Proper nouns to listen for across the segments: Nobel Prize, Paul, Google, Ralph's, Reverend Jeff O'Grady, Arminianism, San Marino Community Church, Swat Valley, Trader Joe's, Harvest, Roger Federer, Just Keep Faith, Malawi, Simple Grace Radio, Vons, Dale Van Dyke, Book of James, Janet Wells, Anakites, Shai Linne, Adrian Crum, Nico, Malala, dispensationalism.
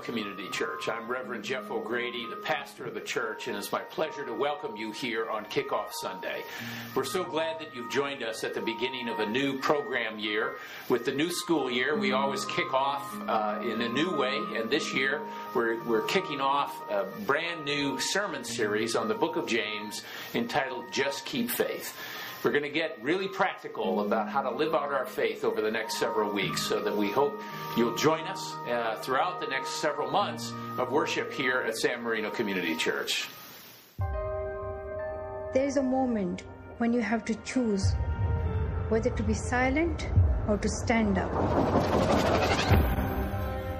Community Church. I'm Reverend Jeff O'Grady, the pastor of the church, and it's my pleasure to welcome you here on Kickoff Sunday. We're so glad that you've joined us at the beginning of a new program year. With the new school year, we always kick off in a new way, and this year we're kicking off a brand new sermon series on the Book of James entitled Just Keep Faith. We're going to get really practical about how to live out our faith over the next several weeks, so that we hope you'll join us throughout the next several months of worship here at San Marino Community Church. There's a moment when you have to choose whether to be silent or to stand up.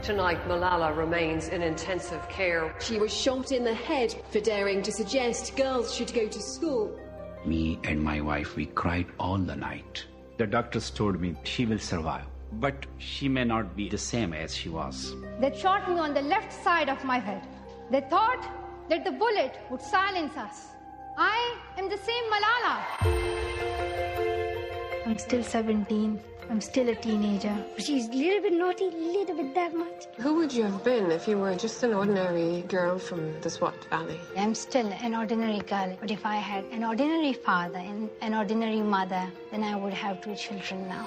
Tonight, Malala remains in intensive care. She was shot in the head for daring to suggest girls should go to school. Me and my wife, we cried all the night. The doctors told me she will survive, but she may not be the same as she was. They shot me on the left side of my head. They thought that the bullet would silence us. I am the same Malala. I'm still 17. I'm still a teenager. She's a little bit naughty, a little bit that much. Who would you have been if you were just an ordinary girl from the Swat Valley? I'm still an ordinary girl, but if I had an ordinary father and an ordinary mother, then I would have 2 children now.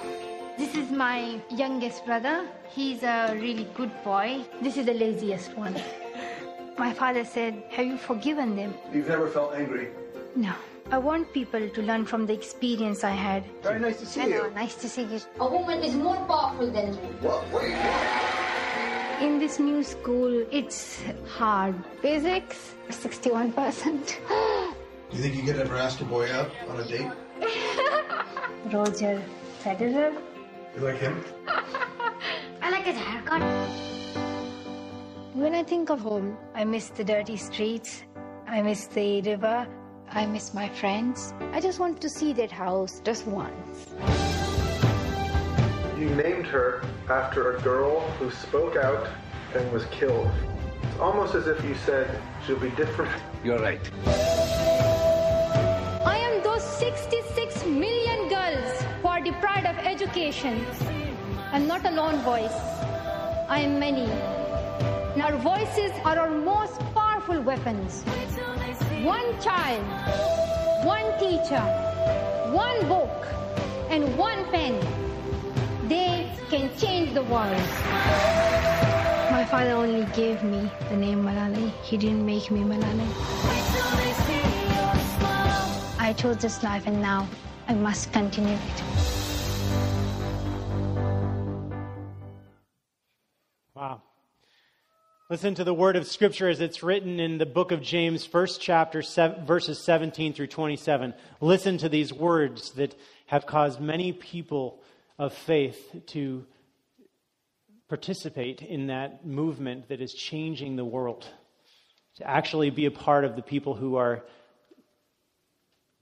This is my youngest brother. He's a really good boy. This is the laziest one. My father said, "Have you forgiven them?" You've never felt angry? No. I want people to learn from the experience I had. Very nice to see you. Nice to see you. A woman is more powerful than you. What are you doing? In this new school, it's hard. Physics, 61%. Do you think you could ever ask a boy out on a date? Roger Federer. You like him? I like his haircut. When I think of home, I miss the dirty streets. I miss the river. I miss my friends. I just want to see that house just once. You named her after a girl who spoke out and was killed. It's almost as if you said she'll be different. You're right. I am those 66 million girls who are deprived of education. I'm not a lone voice. I am many. And our voices are our most powerful weapons. One child, one teacher, one book, and one pen. They can change the world. My father only gave me the name Malala. He didn't make me Malala. I chose this life, and now I must continue it. Wow. Listen to the word of Scripture as it's written in the book of James, first chapter, verses 17 through 27. Listen to these words that have caused many people of faith to participate in that movement that is changing the world, to actually be a part of the people who are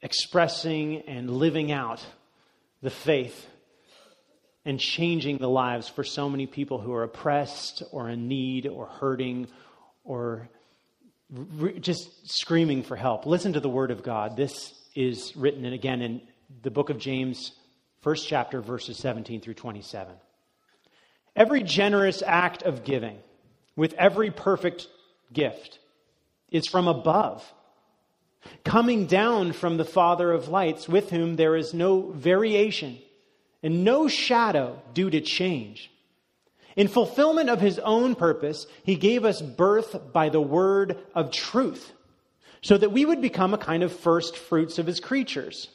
expressing and living out the faith and changing the lives for so many people who are oppressed or in need or hurting or just screaming for help. Listen to the word of God. This is written, and again, in the book of James, first chapter, verses 17 through 27. Every generous act of giving with every perfect gift is from above, coming down from the Father of lights, with whom there is no variation and no shadow due to change. In fulfillment of his own purpose, he gave us birth by the word of truth, so that we would become a kind of first fruits of his creatures.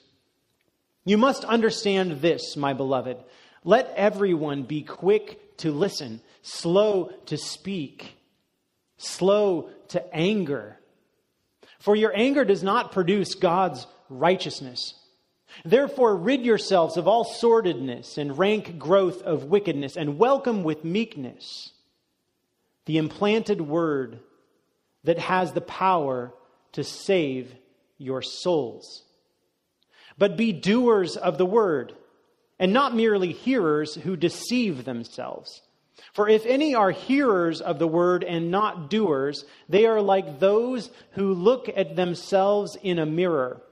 You must understand this, my beloved. Let everyone be quick to listen, slow to speak, slow to anger. For your anger does not produce God's righteousness. Therefore, rid yourselves of all sordidness and rank growth of wickedness, and welcome with meekness the implanted word that has the power to save your souls. But be doers of the word, and not merely hearers who deceive themselves. For if any are hearers of the word and not doers, they are like those who look at themselves in a mirror.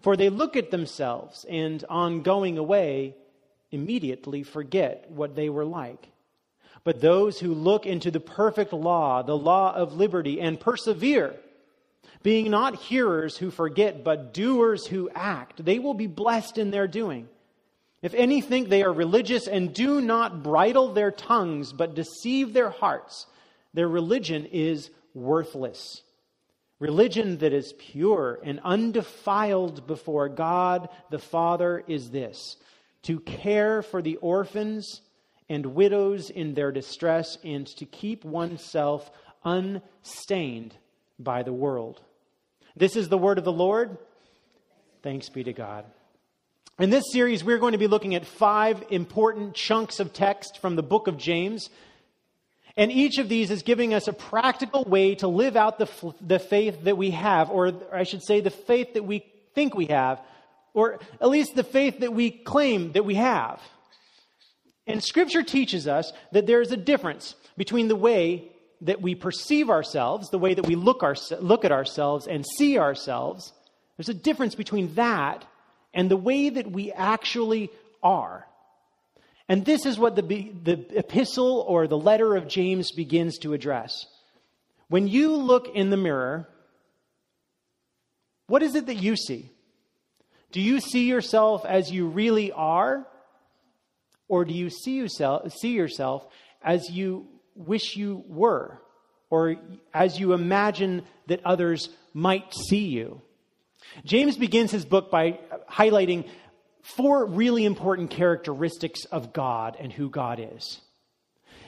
For they look at themselves, and on going away, immediately forget what they were like. But those who look into the perfect law, the law of liberty, and persevere, being not hearers who forget, but doers who act, they will be blessed in their doing. If any think they are religious and do not bridle their tongues, but deceive their hearts, their religion is worthless. Religion that is pure and undefiled before God the Father is this: to care for the orphans and widows in their distress, and to keep oneself unstained by the world. This is the word of the Lord. Thanks be to God. In this series, we're going to be looking at 5 important chunks of text from the book of James. And each of these is giving us a practical way to live out the faith that we have, or I should say the faith that we think we have, or at least the faith that we claim that we have. And Scripture teaches us that there is a difference between the way that we perceive ourselves, the way that we look at ourselves and see ourselves. There's a difference between that and the way that we actually are. And this is what the epistle or the letter of James begins to address. When you look in the mirror, what is it that you see? Do you see yourself as you really are? Or do you see yourself as you wish you were? Or as you imagine that others might see you? James begins his book by highlighting 4 really important characteristics of God and who God is.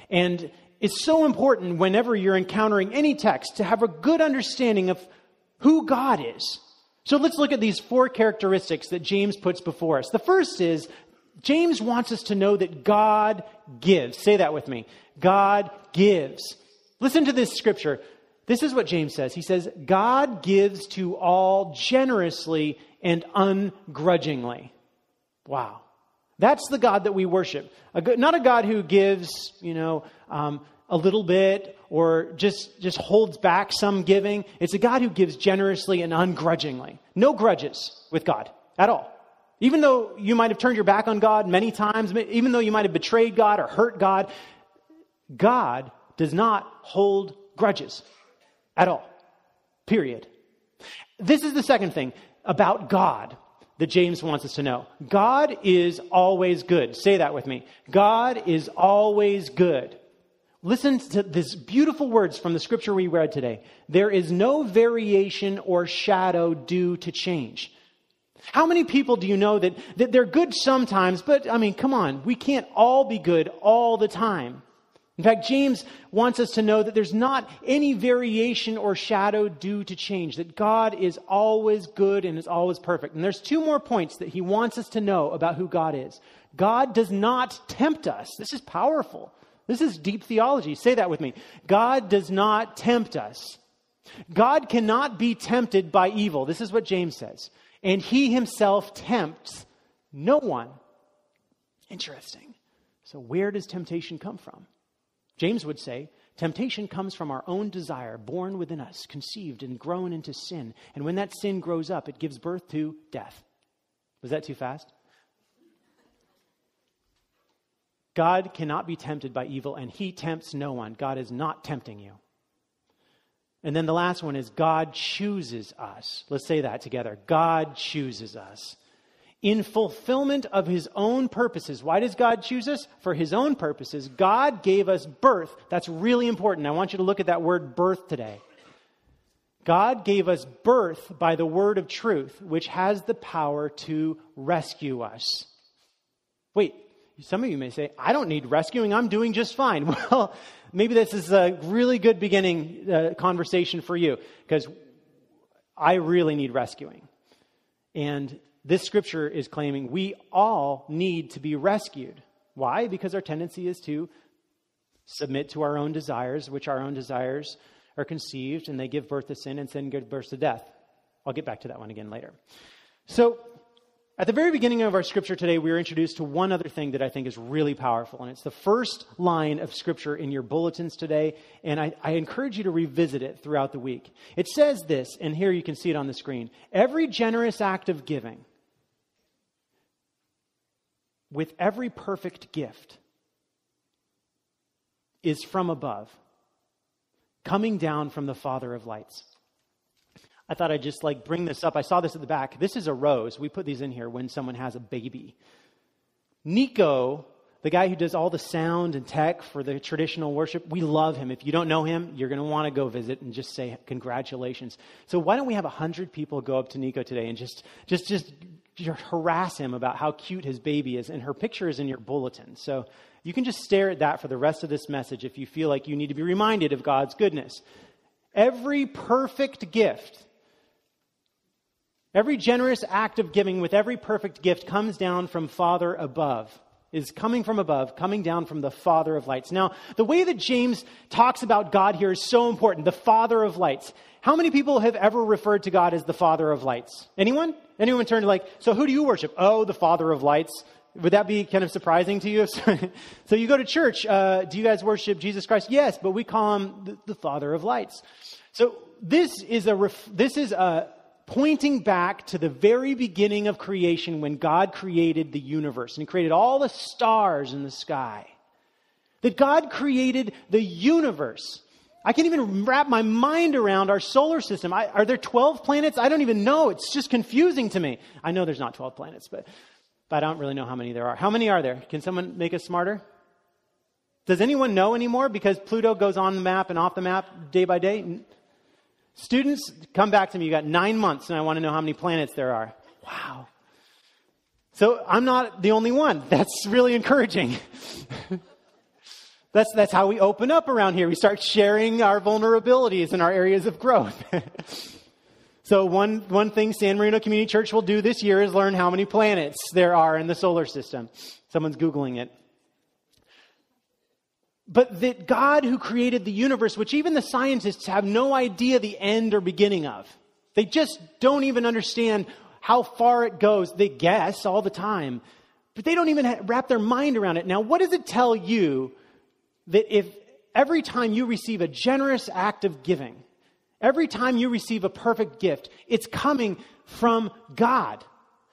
And it's so important whenever you're encountering any text to have a good understanding of who God is. So let's look at these 4 characteristics that James puts before us. The first is, James wants us to know that God gives. Say that with me. God gives. Listen to this scripture. This is what James says. He says, God gives to all generously and ungrudgingly. Wow. That's the God that we worship. Not a God who gives, a little bit or just holds back some giving. It's a God who gives generously and ungrudgingly. No grudges with God at all. Even though you might have turned your back on God many times, even though you might have betrayed God or hurt God, God does not hold grudges at all. Period. This is the second thing about God that James wants us to know. God is always good. Say that with me. God is always good. Listen to these beautiful words from the scripture we read today. There is no variation or shadow due to change. How many people do you know that they're good sometimes, but come on, we can't all be good all the time. In fact, James wants us to know that there's not any variation or shadow due to change, that God is always good and is always perfect. And there's 2 more points that he wants us to know about who God is. God does not tempt us. This is powerful. This is deep theology. Say that with me. God does not tempt us. God cannot be tempted by evil. This is what James says. And he himself tempts no one. Interesting. So where does temptation come from? James would say, temptation comes from our own desire born within us, conceived and grown into sin. And when that sin grows up, it gives birth to death. Was that too fast? God cannot be tempted by evil, and he tempts no one. God is not tempting you. And then the last one is, God chooses us. Let's say that together. God chooses us. In fulfillment of his own purposes. Why does God choose us? For his own purposes. God gave us birth. That's really important. I want you to look at that word birth today. God gave us birth by the word of truth, which has the power to rescue us. Wait, some of you may say, I don't need rescuing. I'm doing just fine. Well, maybe this is a really good beginning conversation for you, because I really need rescuing. And this scripture is claiming we all need to be rescued. Why? Because our tendency is to submit to our own desires, which our own desires are conceived, and they give birth to sin, and sin gives birth to death. I'll get back to that one again later. So at the very beginning of our scripture today, we are introduced to one other thing that I think is really powerful, and it's the first line of scripture in your bulletins today, and I encourage you to revisit it throughout the week. It says this, and here you can see it on the screen. Every generous act of giving, with every perfect gift, is from above, coming down from the Father of lights. I thought I'd just bring this up. I saw this at the back. This is a rose. We put these in here when someone has a baby. Nico, the guy who does all the sound and tech for the traditional worship, we love him. If you don't know him, you're going to want to go visit and just say congratulations. So why don't we have 100 people go up to Nico today and just harass him about how cute his baby is. And her picture is in your bulletin. So you can just stare at that for the rest of this message if you feel like you need to be reminded of God's goodness. Every perfect gift, every generous act of giving with every perfect gift comes down from Father above. Is coming from above, coming down from the Father of lights. Now, the way that James talks about God here is so important. The Father of lights. How many people have ever referred to God as the Father of lights? Anyone? Anyone turn to so who do you worship? Oh, the Father of lights. Would that be kind of surprising to you? So you go to church. Do you guys worship Jesus Christ? Yes, but we call him the Father of lights. So this is a pointing back to the very beginning of creation when God created the universe and created all the stars in the sky. That God created the universe. I can't even wrap my mind around our solar system. Are there 12 planets? I don't even know. It's just confusing to me. I know there's not 12 planets, but I don't really know how many there are. How many are there? Can someone make us smarter? Does anyone know anymore? Because Pluto goes on the map and off the map day by day. Students, come back to me. You got 9 months, and I want to know how many planets there are. Wow. So I'm not the only one. That's really encouraging. That's how we open up around here. We start sharing our vulnerabilities and our areas of growth. So one thing San Marino Community Church will do this year is learn how many planets there are in the solar system. Someone's Googling it. But that God who created the universe, which even the scientists have no idea the end or beginning of. They just don't even understand how far it goes. They guess all the time, but they don't even wrap their mind around it. Now, what does it tell you that if every time you receive a generous act of giving, every time you receive a perfect gift, it's coming from God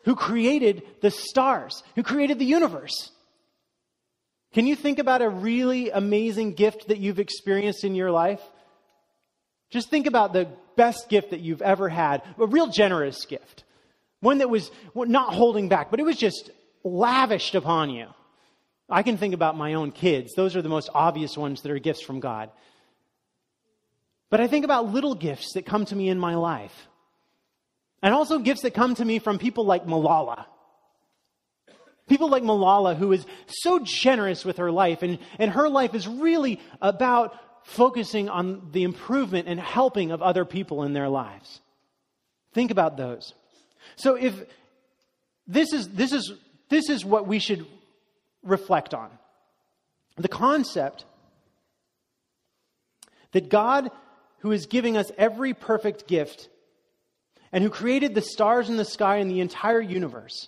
who created the stars, who created the universe? Can you think about a really amazing gift that you've experienced in your life? Just think about the best gift that you've ever had, a real generous gift, one that was not holding back, but it was just lavished upon you. I can think about my own kids. Those are the most obvious ones that are gifts from God. But I think about little gifts that come to me in my life, and also gifts that come to me from people like Malala. People like Malala, who is so generous with her life, and her life is really about focusing on the improvement and helping of other people in their lives. Think about those. So if this is what we should reflect on. The concept that God, who is giving us every perfect gift and who created the stars in the sky and the entire universe,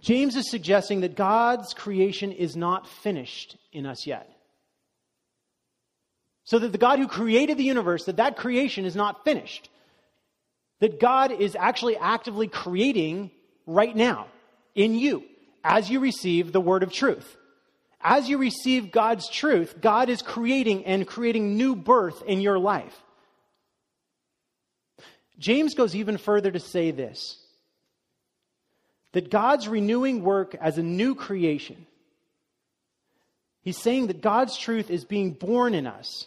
James is suggesting that God's creation is not finished in us yet. So that the God who created the universe, that creation is not finished. That God is actually actively creating right now in you as you receive the word of truth. As you receive God's truth, God is creating and creating new birth in your life. James goes even further to say this. That God's renewing work as a new creation. He's saying that God's truth is being born in us.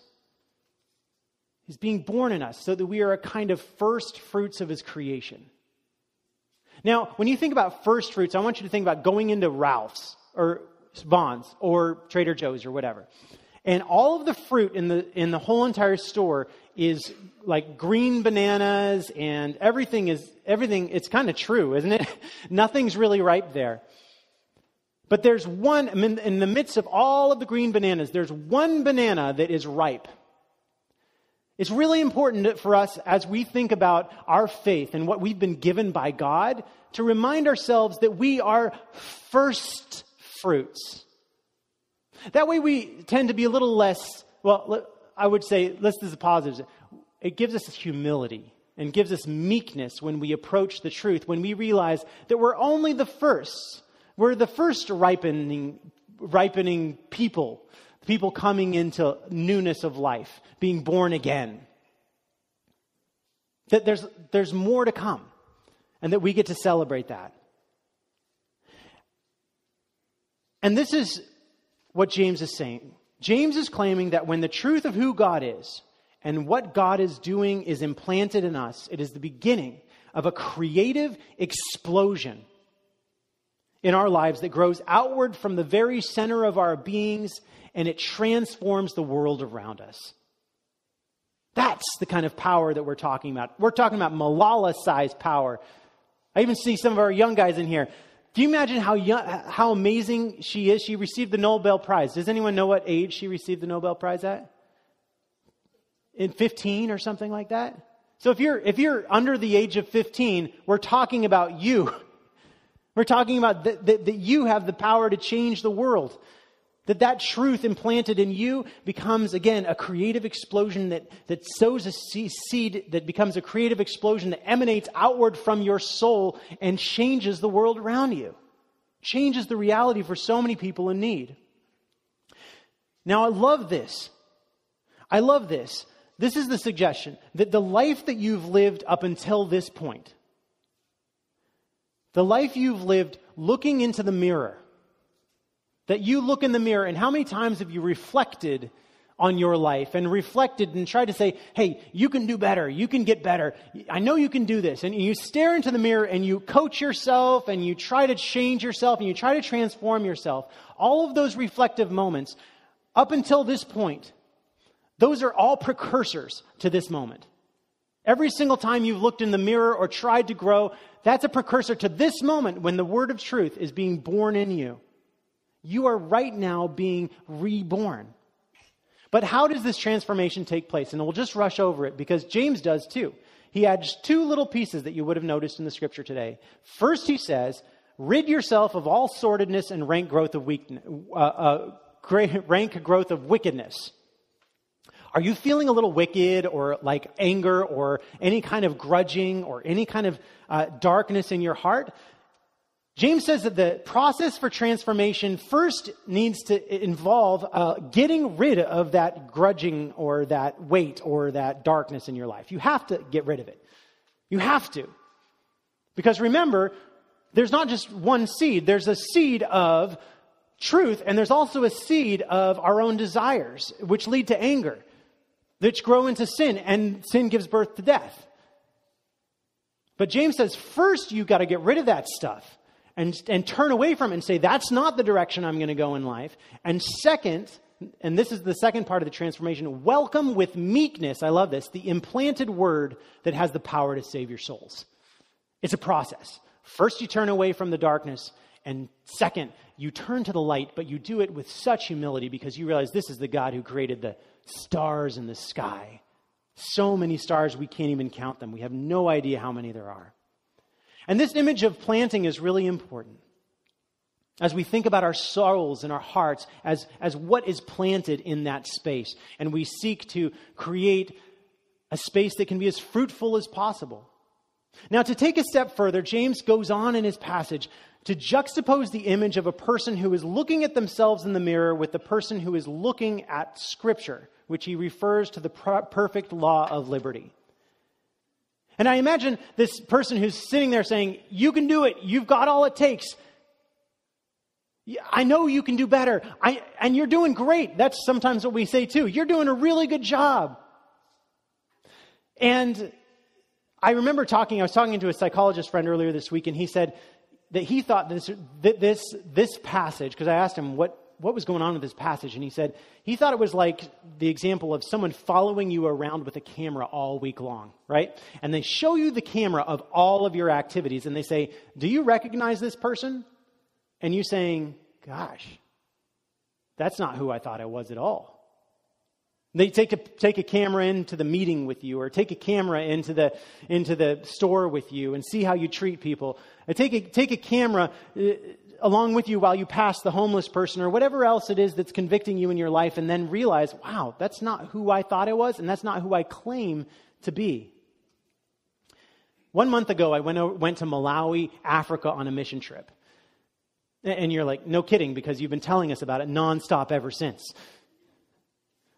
He's being born in us so that we are a kind of first fruits of his creation. Now, when you think about first fruits, I want you to think about going into Ralph's or Vons or Trader Joe's or whatever. And all of the fruit in the whole entire store is like green bananas, and everything. It's kind of true, isn't it? Nothing's really ripe there. But there's one, in the midst of all of the green bananas, there's one banana that is ripe. It's really important for us as we think about our faith and what we've been given by God to remind ourselves that we are first fruits. That way we tend to be a little less, well, I would say, this is a positive. It gives us humility and gives us meekness when we approach the truth, when we realize that we're only the first. We're the first ripening ripening people, people coming into newness of life, being born again. That there's more to come, and that we get to celebrate that. And this is what James is saying. James is claiming that when the truth of who God is and what God is doing is implanted in us, it is the beginning of a creative explosion in our lives that grows outward from the very center of our beings, and it transforms the world around us. That's the kind of power that we're talking about. We're talking about Malala-sized power. I even see some of our young guys in here. Do you imagine how amazing she is? She received the Nobel Prize. Does anyone know what age she received the Nobel Prize at? In 15 or something like that? So if you're under the age of 15, we're talking about you. We're talking about that you have the power to change the world. That truth implanted in you becomes, again, a creative explosion that sows a seed that becomes a creative explosion that emanates outward from your soul and changes the world around you. Changes the reality for so many people in need. Now, I love this. I love this. This is the suggestion that the life that you've lived up until this point, the life you've lived looking into the mirror, that you look in the mirror and how many times have you reflected on your life and reflected and tried to say, hey, you can do better. You can get better. I know you can do this. And you stare into the mirror and you coach yourself and you try to change yourself and you try to transform yourself. All of those reflective moments up until this point, those are all precursors to this moment. Every single time you've looked in the mirror or tried to grow, that's a precursor to this moment when the word of truth is being born in you. You are right now being reborn. But how does this transformation take place? And we'll just rush over it because James does too. He adds two little pieces that you would have noticed in the scripture today. First, he says, rid yourself of all sordidness and rank growth of wickedness. Are you feeling a little wicked or like anger or any kind of grudging or any kind of darkness in your heart? James says that the process for transformation first needs to involve getting rid of that grudging or that weight or that darkness in your life. You have to get rid of it. You have to. Because remember, there's not just one seed. There's a seed of truth, and there's also a seed of our own desires, which lead to anger, which grow into sin, and sin gives birth to death. But James says, first you've got to get rid of that stuff. And turn away from it and say, that's not the direction I'm going to go in life. And second, and this is the second part of the transformation, welcome with meekness, I love this, the implanted word that has the power to save your souls. It's a process. First, you turn away from the darkness. And second, you turn to the light, but you do it with such humility because you realize this is the God who created the stars in the sky. So many stars, we can't even count them. We have no idea how many there are. And this image of planting is really important. As we think about our souls and our hearts as what is planted in that space, and we seek to create a space that can be as fruitful as possible. Now, to take a step further, James goes on in his passage to juxtapose the image of a person who is looking at themselves in the mirror with the person who is looking at Scripture, which he refers to the perfect law of liberty. And I imagine this person who's sitting there saying, you can do it. You've got all it takes. I know you can do better. And you're doing great. That's sometimes what we say too. You're doing a really good job. And I remember I was talking to a psychologist friend earlier this week, and he said that he thought this passage, because I asked him what was going on with this passage, and he said he thought it was like the example of someone following you around with a camera all week long, right? And they show you the camera of all of your activities, and they say, do you recognize this person? And you saying, gosh, that's not who I thought I was at all. They take a camera into the meeting with you, or take a camera into the store with you and see how you treat people. Take a camera along with you while you pass the homeless person or whatever else it is that's convicting you in your life, and then realize, wow, that's not who I thought I was, and that's not who I claim to be. 1 month ago, I went to Malawi, Africa on a mission trip. And you're like, no kidding, because you've been telling us about it nonstop ever since.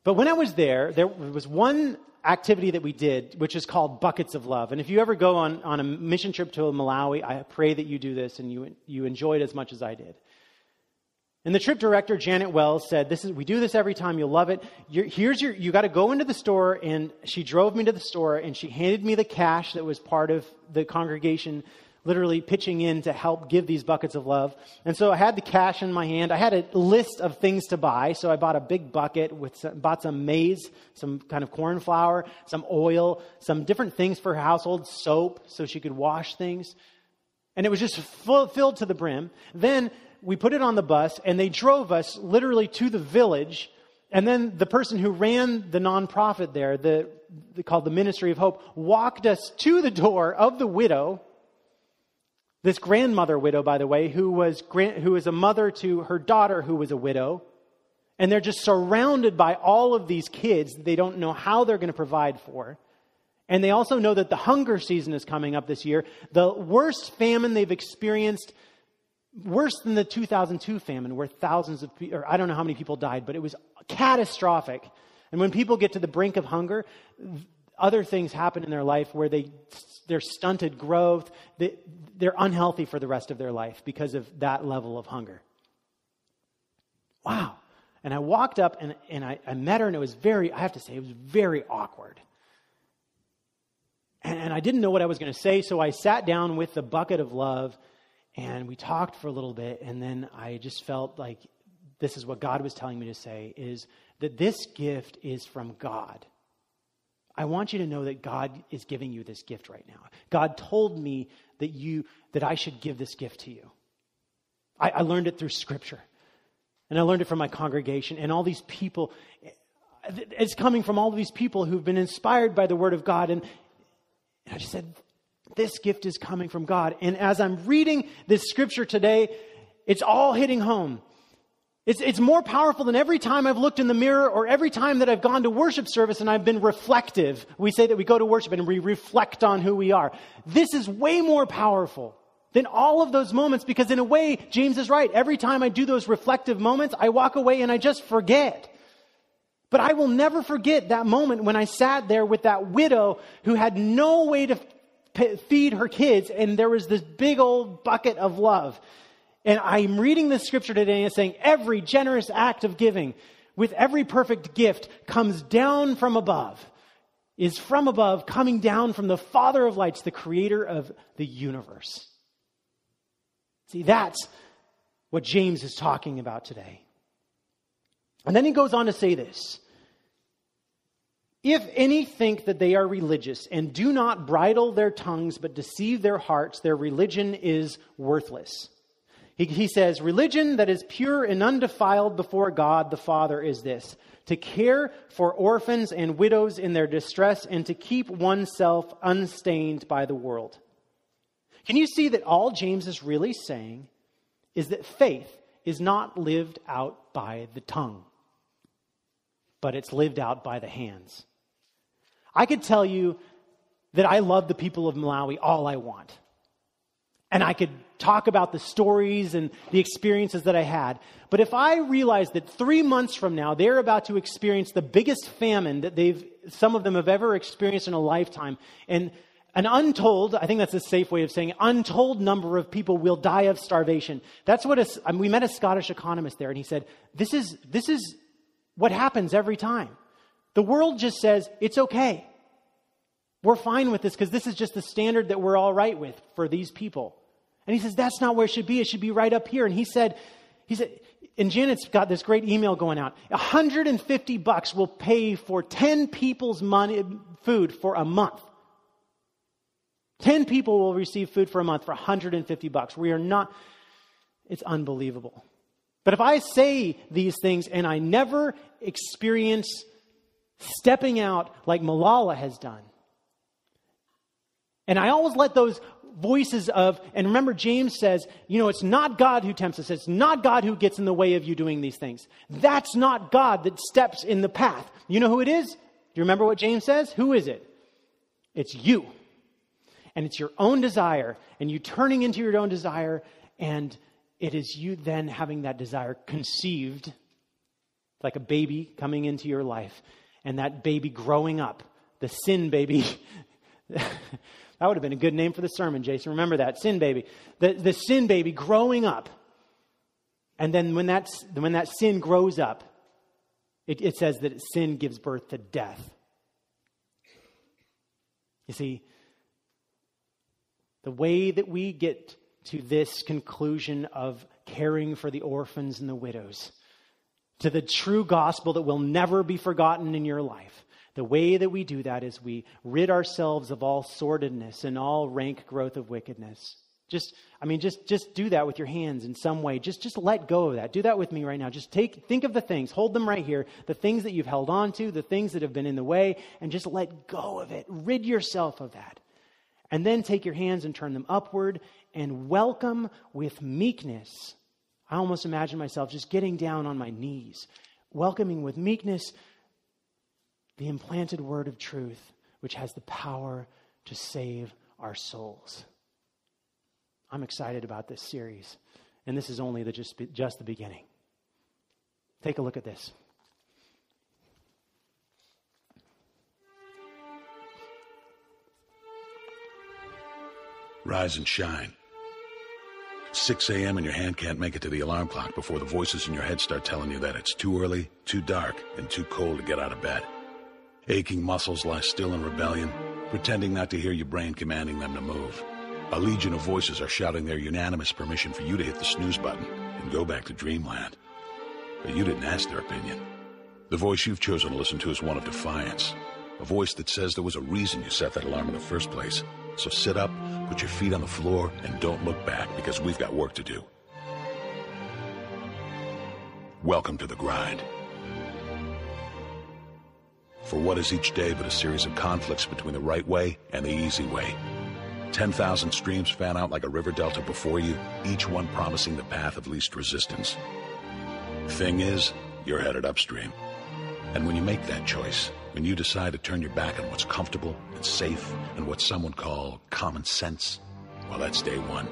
But when I was there, there was one activity that we did, which is called Buckets of Love. And if you ever go on a mission trip to Malawi, I pray that you do this and you enjoy it as much as I did. And the trip director, Janet Wells, said, we do this every time. You'll love it. You got to go into the store. And she drove me to the store and she handed me the cash that was part of the congregation literally pitching in to help give these buckets of love. And so I had the cash in my hand. I had a list of things to buy. So I bought a big bucket, bought some maize, some kind of corn flour, some oil, some different things for her household, soap, so she could wash things. And it was just filled to the brim. Then we put it on the bus and they drove us literally to the village. And then the person who ran the nonprofit there, called the Ministry of Hope, walked us to the door of the widow. This grandmother widow, by the way, who was a mother to her daughter who was a widow. And they're just surrounded by all of these kids that they don't know how they're going to provide for. And they also know that the hunger season is coming up this year. The worst famine they've experienced, worse than the 2002 famine, where thousands of people, or I don't know how many people died, but it was catastrophic. And when people get to the brink of hunger, other things happen in their life where their stunted growth, they're unhealthy for the rest of their life because of that level of hunger. Wow. And I walked up and I met her, and it was very awkward. And I didn't know what I was going to say. So I sat down with the bucket of love and we talked for a little bit. And then I just felt like this is what God was telling me to say, is that this gift is from God. I want you to know that God is giving you this gift right now. God told me that I should give this gift to you. I learned it through Scripture, and I learned it from my congregation and all these people. It's coming from all of these people who've been inspired by the Word of God. And I just said, this gift is coming from God. And as I'm reading this Scripture today, it's all hitting home. It's more powerful than every time I've looked in the mirror or every time that I've gone to worship service and I've been reflective. We say that we go to worship and we reflect on who we are. This is way more powerful than all of those moments, because in a way, James is right. Every time I do those reflective moments, I walk away and I just forget. But I will never forget that moment when I sat there with that widow who had no way to feed her kids, and there was this big old bucket of love. And I'm reading this Scripture today and saying, every generous act of giving with every perfect gift comes down from above, is from above, coming down from the Father of lights, the creator of the universe. See, that's what James is talking about today. And then he goes on to say this. If any think that they are religious and do not bridle their tongues but deceive their hearts, their religion is worthless. He says, religion that is pure and undefiled before God the Father is this, to care for orphans and widows in their distress and to keep oneself unstained by the world. Can you see that all James is really saying is that faith is not lived out by the tongue, but it's lived out by the hands? I could tell you that I love the people of Malawi all I want. And I could talk about the stories and the experiences that I had. But if I realized that 3 months from now, they're about to experience the biggest famine that some of them have ever experienced in a lifetime. And an untold, I think that's a safe way of saying it, untold number of people will die of starvation. That's what we met a Scottish economist there, and he said, this is what happens every time. The world just says, it's okay. We're fine with this because this is just the standard that we're all right with for these people. And he says, that's not where it should be. It should be right up here. And he said, and Janet's got this great email going out. $150 will pay for 10 people's food for a month. 10 people will receive food for a month for $150. It's unbelievable. But if I say these things and I never experience stepping out like Malala has done, and I always let those voices of, and remember James says, it's not God who tempts us. It's not God who gets in the way of you doing these things. That's not God that steps in the path. You know who it is? Do you remember what James says? Who is it? It's you. And it's your own desire and you turning into your own desire and It is you then having that desire conceived, like a baby coming into your life, and that baby growing up, the sin baby. That would have been a good name for the sermon, Jason. Remember that, sin baby. The sin baby growing up. And then when that sin grows up, it says that sin gives birth to death. You see, the way that we get to this conclusion of caring for the orphans and the widows, to the true gospel that will never be forgotten in your life, the way that we do that is we rid ourselves of all sordidness and all rank growth of wickedness. Just do that with your hands in some way. Just let go of that. Do that with me right now. Just think of the things, hold them right here, the things that you've held on to, the things that have been in the way, and just let go of it. Rid yourself of that. And then take your hands and turn them upward and welcome with meekness. I almost imagine myself just getting down on my knees, welcoming with meekness the implanted word of truth, which has the power to save our souls. I'm excited about this series, and this is only just the beginning. Take a look at this. Rise and shine. 6 a.m. and your hand can't make it to the alarm clock before the voices in your head start telling you that it's too early, too dark, and too cold to get out of bed. Aching muscles lie still in rebellion, pretending not to hear your brain commanding them to move. A legion of voices are shouting their unanimous permission for you to hit the snooze button and go back to dreamland. But you didn't ask their opinion. The voice you've chosen to listen to is one of defiance, a voice that says there was a reason you set that alarm in the first place. So sit up, put your feet on the floor, and don't look back, because we've got work to do. Welcome to the grind. For what is each day but a series of conflicts between the right way and the easy way? 10,000 streams fan out like a river delta before you, each one promising the path of least resistance. Thing is, you're headed upstream. And when you make that choice, when you decide to turn your back on what's comfortable and safe and what some would call common sense, well, that's day one.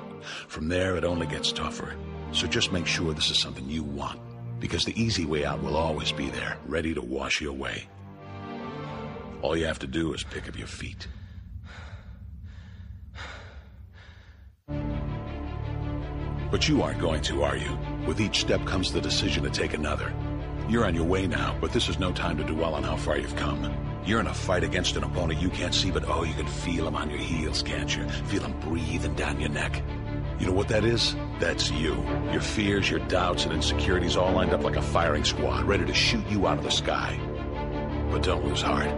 From there, it only gets tougher. So just make sure this is something you want, because the easy way out will always be there, ready to wash you away. All you have to do is pick up your feet. But you aren't going to, are you? With each step comes the decision to take another. You're on your way now, but this is no time to dwell on how far you've come. You're in a fight against an opponent you can't see, but oh, you can feel him on your heels, can't you? Feel him breathing down your neck. You know what that is? That's you. Your fears, your doubts, and insecurities all lined up like a firing squad, ready to shoot you out of the sky. But don't lose heart.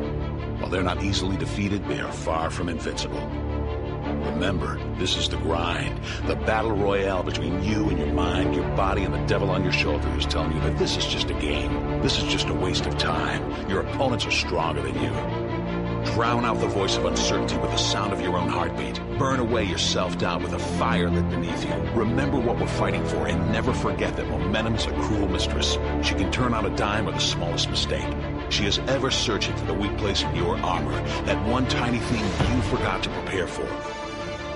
While they're not easily defeated, they are far from invincible. Remember, this is the grind, the battle royale between you and your mind, your body, and the devil on your shoulder who's telling you that this is just a game. This is just a waste of time. Your opponents are stronger than you. Drown out the voice of uncertainty with the sound of your own heartbeat. Burn away your self-doubt with a fire lit beneath you. Remember what we're fighting for, and never forget that momentum is a cruel mistress. She can turn on a dime with the smallest mistake. She is ever searching for the weak place in your armor, that one tiny thing you forgot to prepare for.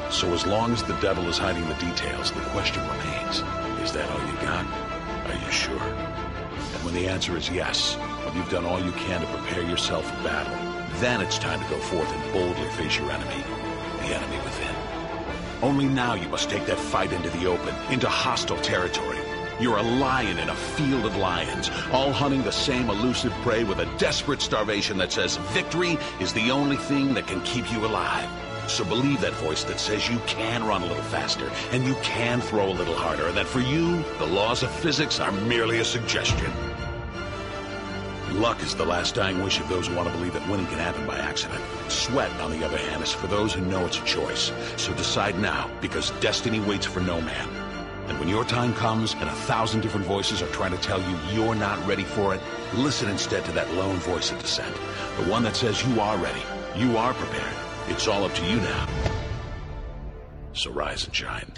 So as long as the devil is hiding the details, the question remains, is that all you got? Are you sure? And when the answer is yes, when you've done all you can to prepare yourself for battle, then it's time to go forth and boldly face your enemy, the enemy within. Only now you must take that fight into the open, into hostile territory. You're a lion in a field of lions, all hunting the same elusive prey with a desperate starvation that says victory is the only thing that can keep you alive. So believe that voice that says you can run a little faster and you can throw a little harder, and that for you, the laws of physics are merely a suggestion. Luck is the last dying wish of those who want to believe that winning can happen by accident. Sweat, on the other hand, is for those who know it's a choice. So decide now, because destiny waits for no man. And when your time comes and 1,000 different voices are trying to tell you you're not ready for it, listen instead to that lone voice of dissent, the one that says you are ready, you are prepared. It's all up to you now. So rise and shine.